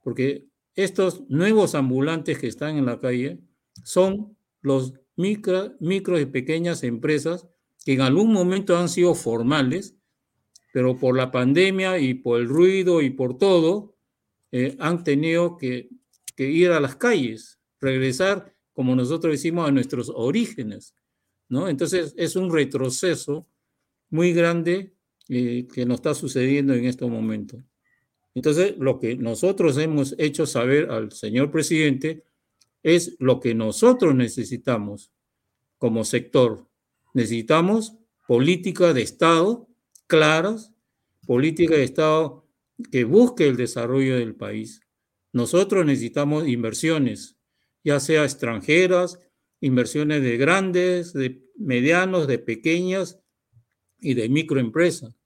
porque estos nuevos ambulantes que están en la calle son los micro y pequeñas empresas que en algún momento han sido formales, pero por la pandemia y por el ruido y por todo, han tenido que ir a las calles, regresar, como nosotros decimos, a nuestros orígenes, ¿no? Entonces, es un retroceso muy grande que nos está sucediendo en este momento. Entonces, lo que nosotros hemos hecho saber al señor presidente es lo que nosotros necesitamos como sector. Necesitamos política de Estado claras, política de Estado que busque el desarrollo del país. Nosotros necesitamos inversiones, ya sea extranjeras, inversiones de grandes, de medianos, de pequeñas y de microempresas,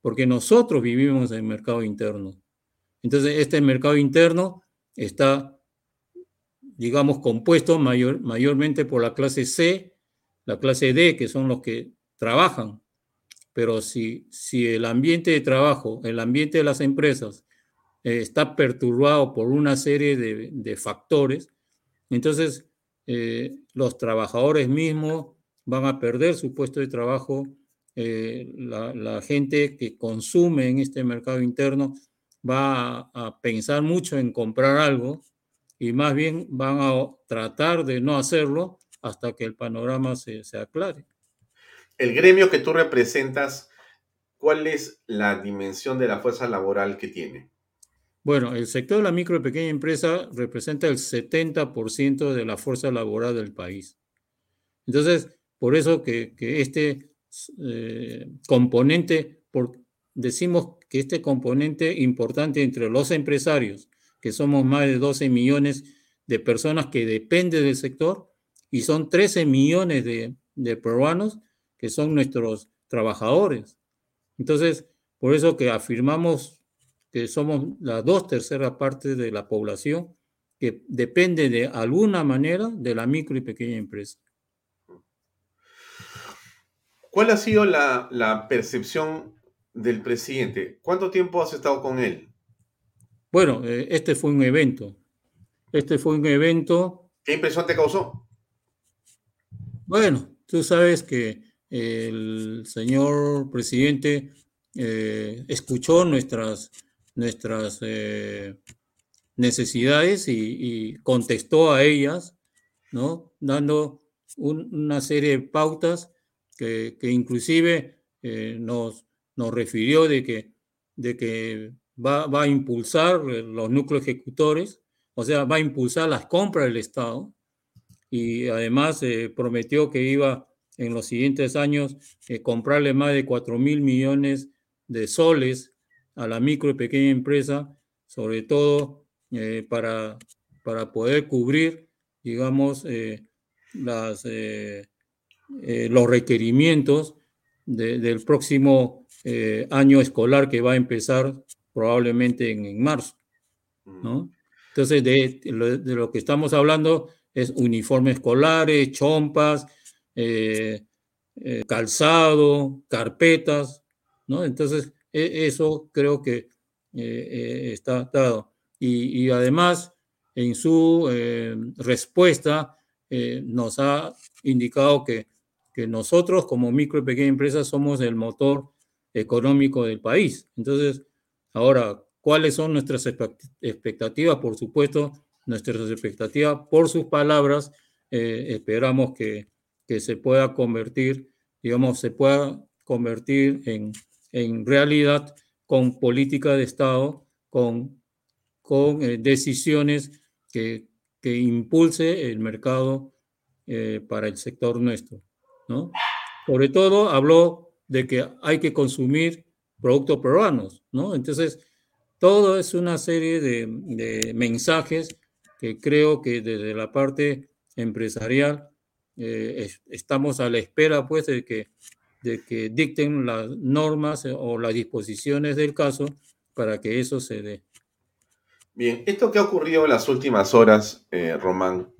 porque nosotros vivimos en el mercado interno. Entonces, este mercado interno está, digamos, compuesto mayormente por la clase C, la clase D, que son los que trabajan. Pero si el ambiente de trabajo, el ambiente de las empresas, está perturbado por una serie de factores, entonces los trabajadores mismos van a perder su puesto de trabajo, la gente que consume en este mercado interno va a pensar mucho en comprar algo y más bien van a tratar de no hacerlo hasta que el panorama se aclare. El gremio que tú representas, ¿cuál es la dimensión de la fuerza laboral que tiene? Bueno, el sector de la micro y pequeña empresa representa el 70% de la fuerza laboral del país. Entonces, por eso que este componente, decimos que este componente importante entre los empresarios, que somos más de 12 millones de personas que dependen del sector, y son 13 millones de peruanos que son nuestros trabajadores. Entonces, por eso que afirmamos que somos las 2/3 partes de la población que depende de alguna manera de la micro y pequeña empresa. ¿Cuál ha sido la percepción del presidente? ¿Cuánto tiempo has estado con él? Bueno, este fue un evento. ¿Qué impresión te causó? Bueno, tú sabes que el señor presidente escuchó nuestras necesidades y contestó a ellas, ¿no? Dando una serie de pautas que inclusive nos refirió de que va a impulsar los núcleos ejecutores, o sea, va a impulsar las compras del Estado, y además prometió que iba en los siguientes años comprarle más de 4.000 millones de soles a la micro y pequeña empresa, sobre todo para poder cubrir, digamos, los requerimientos del próximo año escolar que va a empezar probablemente en marzo, ¿no? Entonces, de lo que estamos hablando es uniformes escolares, chompas, calzado, carpetas, ¿no? Entonces, eso creo que está dado. Y además, en su respuesta, nos ha indicado que nosotros, como micro y pequeña empresa, somos el motor económico del país. Entonces, ahora, ¿cuáles son nuestras expectativas? Por supuesto, nuestras expectativas, por sus palabras, esperamos que se pueda convertir, digamos, en realidad, con política de Estado, con decisiones que impulse el mercado para el sector nuestro, ¿no? Sobre todo habló de que hay que consumir productos peruanos, ¿no? Entonces, todo es una serie de mensajes que creo que desde la parte empresarial estamos a la espera, pues, de que dicten las normas o las disposiciones del caso para que eso se dé. Bien, esto que ha ocurrido en las últimas horas, Román,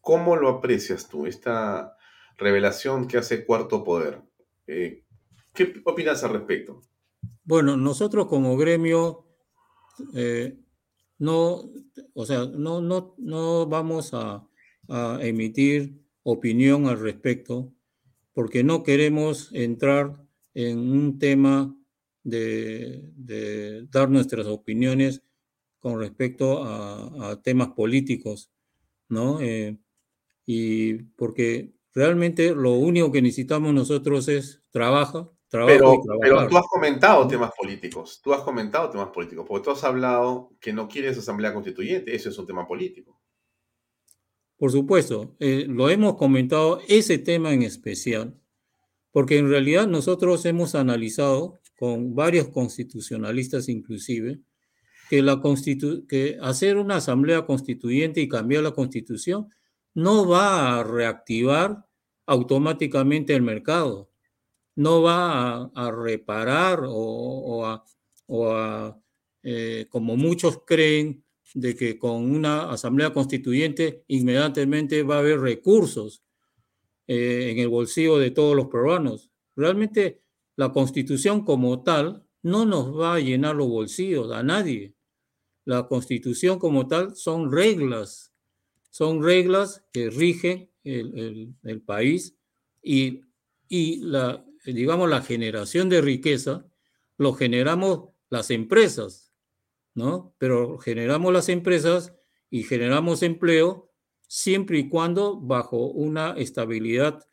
¿cómo lo aprecias tú? Esta revelación que hace Cuarto Poder. ¿Qué opinas al respecto? Bueno, nosotros como gremio no vamos a emitir opinión al respecto, porque no queremos entrar en un tema de dar nuestras opiniones con respecto a temas políticos, ¿no? Y porque realmente lo único que necesitamos nosotros es trabajo, pero tú has comentado temas políticos, porque tú has hablado que no quieres asamblea constituyente, eso es un tema político. Por supuesto, lo hemos comentado ese tema en especial, porque en realidad nosotros hemos analizado con varios constitucionalistas inclusive que, que hacer una asamblea constituyente y cambiar la constitución no va a reactivar automáticamente el mercado, no va a reparar o a como muchos creen, de que con una asamblea constituyente inmediatamente va a haber recursos en el bolsillo de todos los peruanos. Realmente la constitución como tal no nos va a llenar los bolsillos a nadie. La constitución como tal son reglas que rigen el país y la... digamos, la generación de riqueza lo generamos las empresas, ¿no? Pero generamos las empresas y generamos empleo siempre y cuando bajo una estabilidad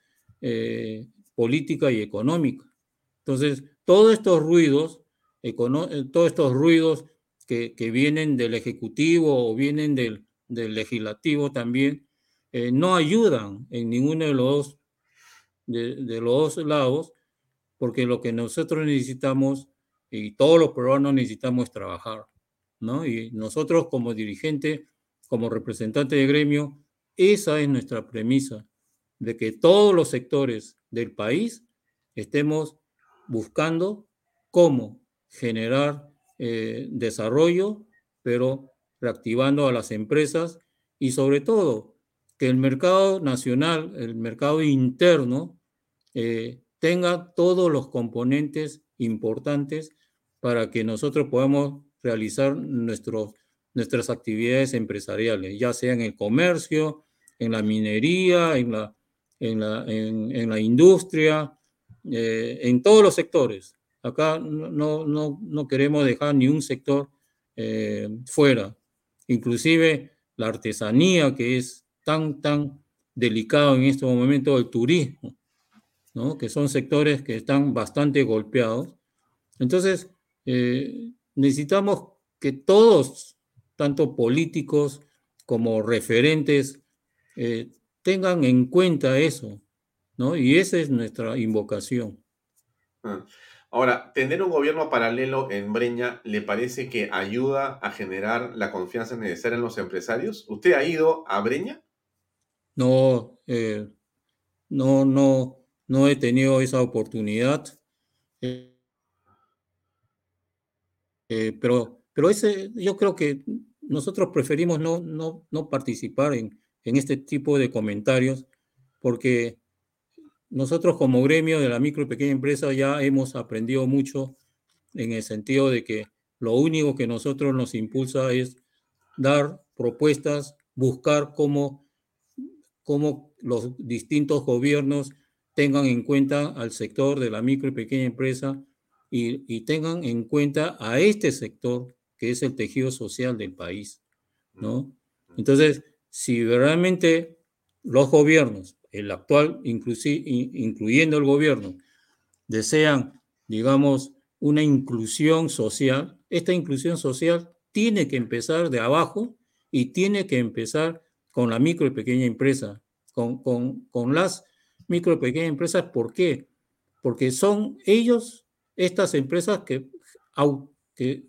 política y económica. Entonces, todos estos ruidos que vienen del Ejecutivo o vienen del Legislativo también, no ayudan en ninguno de los lados, porque lo que nosotros necesitamos y todos los peruanos necesitamos es trabajar, ¿no? Y nosotros como dirigente, como representante de gremio, esa es nuestra premisa, de que todos los sectores del país estemos buscando cómo generar desarrollo, pero reactivando a las empresas y sobre todo que el mercado nacional, el mercado interno, tenga todos los componentes importantes para que nosotros podamos realizar nuestras actividades empresariales, ya sea en el comercio, en la minería, en la industria, en todos los sectores. Acá no queremos dejar ni un sector fuera. Inclusive la artesanía, que es tan delicado en este momento, el turismo, ¿no? Que son sectores que están bastante golpeados. Entonces, necesitamos que todos, tanto políticos como referentes, tengan en cuenta eso, ¿no? Y esa es nuestra invocación. Ahora, ¿tener un gobierno paralelo en Breña le parece que ayuda a generar la confianza necesaria en los empresarios? ¿Usted ha ido a Breña? No, no he tenido esa oportunidad, pero ese, yo creo que nosotros preferimos no participar en este tipo de comentarios, porque nosotros como gremio de la micro y pequeña empresa ya hemos aprendido mucho en el sentido de que lo único que nosotros nos impulsa es dar propuestas, buscar cómo los distintos gobiernos tengan en cuenta al sector de la micro y pequeña empresa y tengan en cuenta a este sector que es el tejido social del país, ¿no? Entonces, si realmente los gobiernos, el actual incluyendo el gobierno, desean, digamos, una inclusión social, esta inclusión social tiene que empezar de abajo y tiene que empezar con la micro y pequeña empresa, con las micro y pequeñas empresas. ¿Por qué? Porque son ellos, estas empresas, que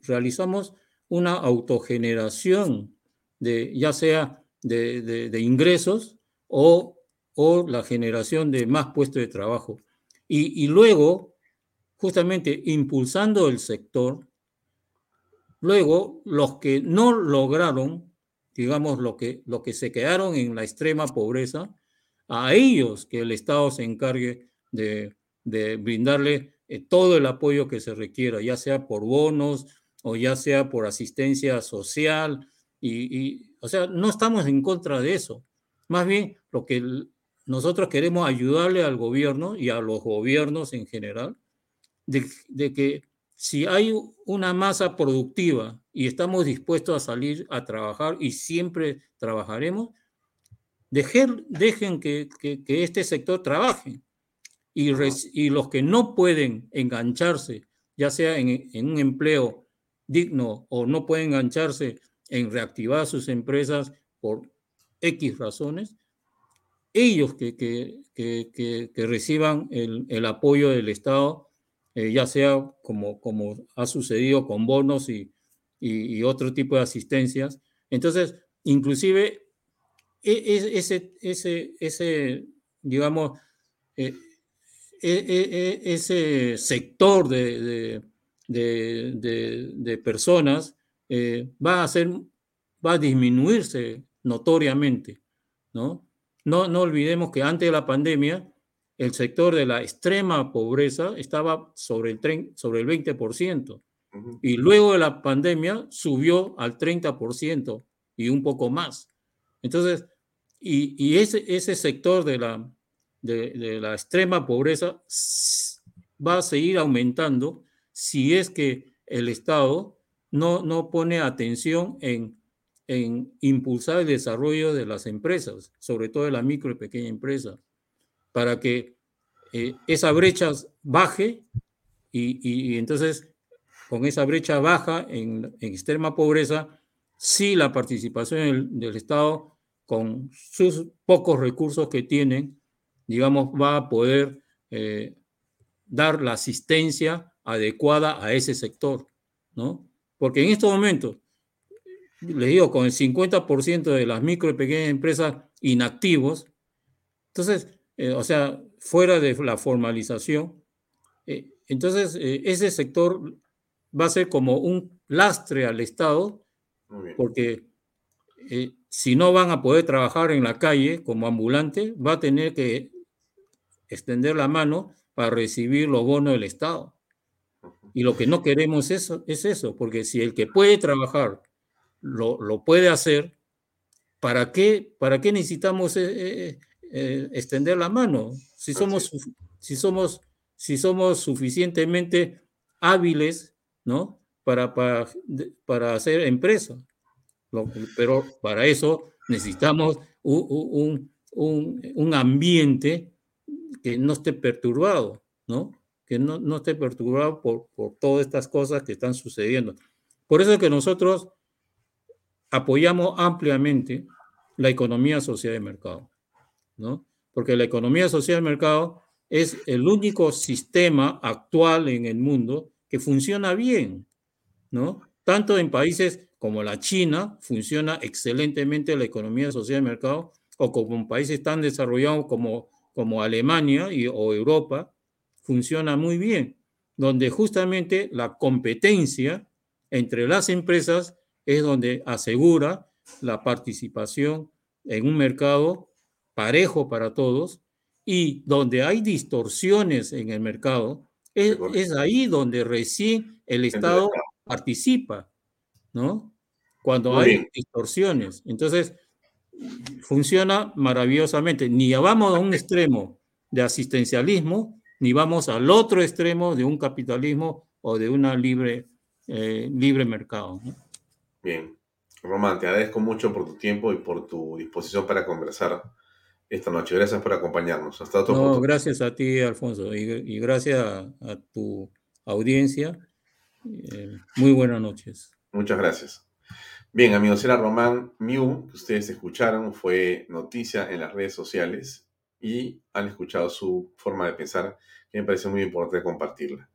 realizamos una autogeneración ya sea de ingresos o la generación de más puestos de trabajo. Y luego, justamente impulsando el sector, luego los que no lograron, digamos, lo que se quedaron en la extrema pobreza, a ellos que el Estado se encargue de brindarle todo el apoyo que se requiera, ya sea por bonos o ya sea por asistencia social. O sea, no estamos en contra de eso. Más bien, lo que nosotros queremos ayudarle al gobierno y a los gobiernos en general, de que si hay una masa productiva y estamos dispuestos a salir a trabajar y siempre trabajaremos, dejen que este sector trabaje y los que no pueden engancharse, ya sea en un empleo digno o no pueden engancharse en reactivar sus empresas por X razones, ellos que reciban el apoyo del Estado, ya sea como ha sucedido con bonos y otro tipo de asistencias. Entonces, inclusive digamos, ese sector de personas va a disminuirse notoriamente, ¿no? No olvidemos que antes de la pandemia el sector de la extrema pobreza estaba sobre el 20%, uh-huh, y luego de la pandemia subió al 30% y un poco más. Entonces, y ese sector de la extrema pobreza va a seguir aumentando si es que el Estado no pone atención en impulsar el desarrollo de las empresas, sobre todo de la micro y pequeña empresa, para que esa brecha baje y entonces con esa brecha baja en extrema pobreza, sí la participación del Estado con sus pocos recursos que tienen, digamos, va a poder dar la asistencia adecuada a ese sector, ¿no? Porque en estos momentos, les digo, con el 50% de las micro y pequeñas empresas inactivos, entonces, o sea, fuera de la formalización, entonces ese sector va a ser como un lastre al Estado, porque si no van a poder trabajar en la calle como ambulante, va a tener que extender la mano para recibir los bonos del Estado. Y lo que no queremos es eso, porque si el que puede trabajar lo puede hacer, ¿para qué necesitamos extender la mano? Si somos suficientemente hábiles, ¿no? Para hacer empresa. Pero para eso necesitamos un ambiente que no esté perturbado, ¿no? Que no esté perturbado por todas estas cosas que están sucediendo. Por eso es que nosotros apoyamos ampliamente la economía social de mercado, ¿no? Porque la economía social de mercado es el único sistema actual en el mundo que funciona bien, ¿no? Tanto en países como la China funciona excelentemente la economía social de mercado, o como en países tan desarrollados como Alemania o Europa, funciona muy bien, donde justamente la competencia entre las empresas es donde asegura la participación en un mercado parejo para todos, y donde hay distorsiones en el mercado, es ahí donde recién el Estado participa, ¿no? Cuando muy hay bien distorsiones. Entonces, funciona maravillosamente. Ni vamos a un extremo de asistencialismo, ni vamos al otro extremo de un capitalismo o de una libre mercado, ¿no? Bien. Román, te agradezco mucho por tu tiempo y por tu disposición para conversar esta noche. Gracias por acompañarnos. Hasta otro momento. Gracias a ti, Alfonso, y gracias a tu audiencia. Muy buenas noches. Muchas gracias. Bien, amigos, era Román Miu, que ustedes escucharon, fue noticia en las redes sociales y han escuchado su forma de pensar, que me parece muy importante compartirla.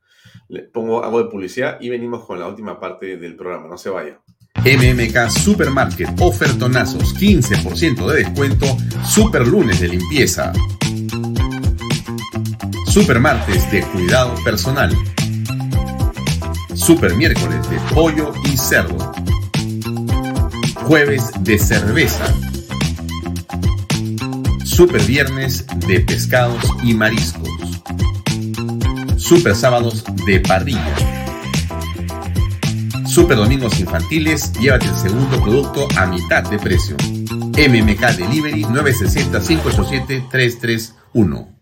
Le pongo algo de publicidad y venimos con la última parte del programa. No se vayan. MMK Supermarket, ofertonazos, 15% de descuento, super lunes de limpieza, super martes de cuidado personal, super miércoles de pollo y cerdo, jueves de cerveza, super viernes de pescados y mariscos, super sábados de parrilla, super domingos infantiles. Llévate el segundo producto a mitad de precio. MMK Delivery 960-587-331.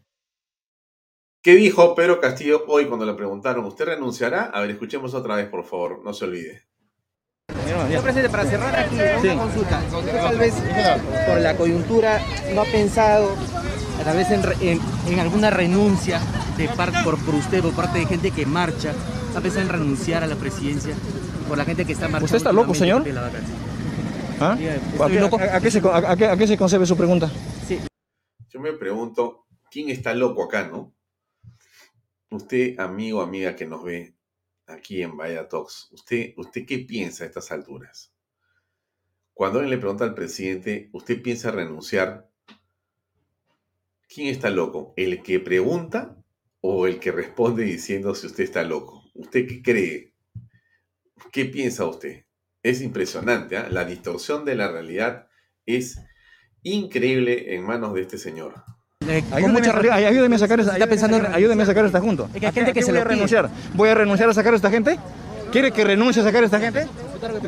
¿Qué dijo Pedro Castillo hoy cuando le preguntaron, ¿usted renunciará? A ver, escuchemos otra vez, por favor, no se olvide. Señor presidente, para cerrar aquí, una consulta. Tal vez por la coyuntura no ha pensado, tal vez en alguna renuncia de parte por usted, por parte de gente que marcha, ¿ha pensado en renunciar a la presidencia por la gente que está marchando? ¿Usted está loco, señor? ¿Ah? ¿A qué se concebe su pregunta? Sí. Yo me pregunto, ¿quién está loco acá, no? Usted, amigo, amiga que nos ve aquí en Vaya Talks, ¿usted qué piensa a estas alturas? Cuando alguien le pregunta al presidente, ¿usted piensa renunciar? ¿Quién está loco? ¿El que pregunta o el que responde diciendo si usted está loco? ¿Usted qué cree? ¿Qué piensa usted? Es impresionante, ¿eh? La distorsión de la realidad es increíble en manos de este señor. Ayúdeme a sacar esta junta. Es que hay gente que se lo pide. Renunciar. ¿Voy a renunciar a sacar a esta gente? ¿Quiere que renuncie a sacar a esta gente?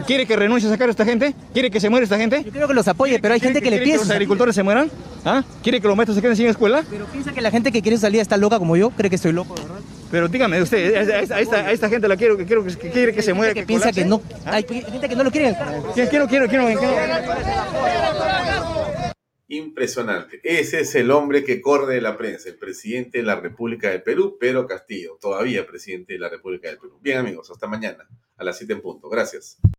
¿Quiere que renuncie a sacar a esta gente? ¿Quiere que se muera esta gente? Yo creo que los apoye, pero hay gente que le piensa. ¿Quiere que los agricultores se mueran? ¿Ah? ¿Quiere que los maestros se queden sin escuela? Pero piensa que la gente que quiere salir está loca como yo. ¿Cree que estoy loco, verdad? Pero dígame usted, a esta gente la quiere que se muera. Que piensa que no. Hay gente que no lo quiere. Impresionante. Ese es el hombre que corre de la prensa, el presidente de la República del Perú, Pedro Castillo, todavía presidente de la República del Perú. Bien, amigos, hasta mañana a las 7 en punto. Gracias.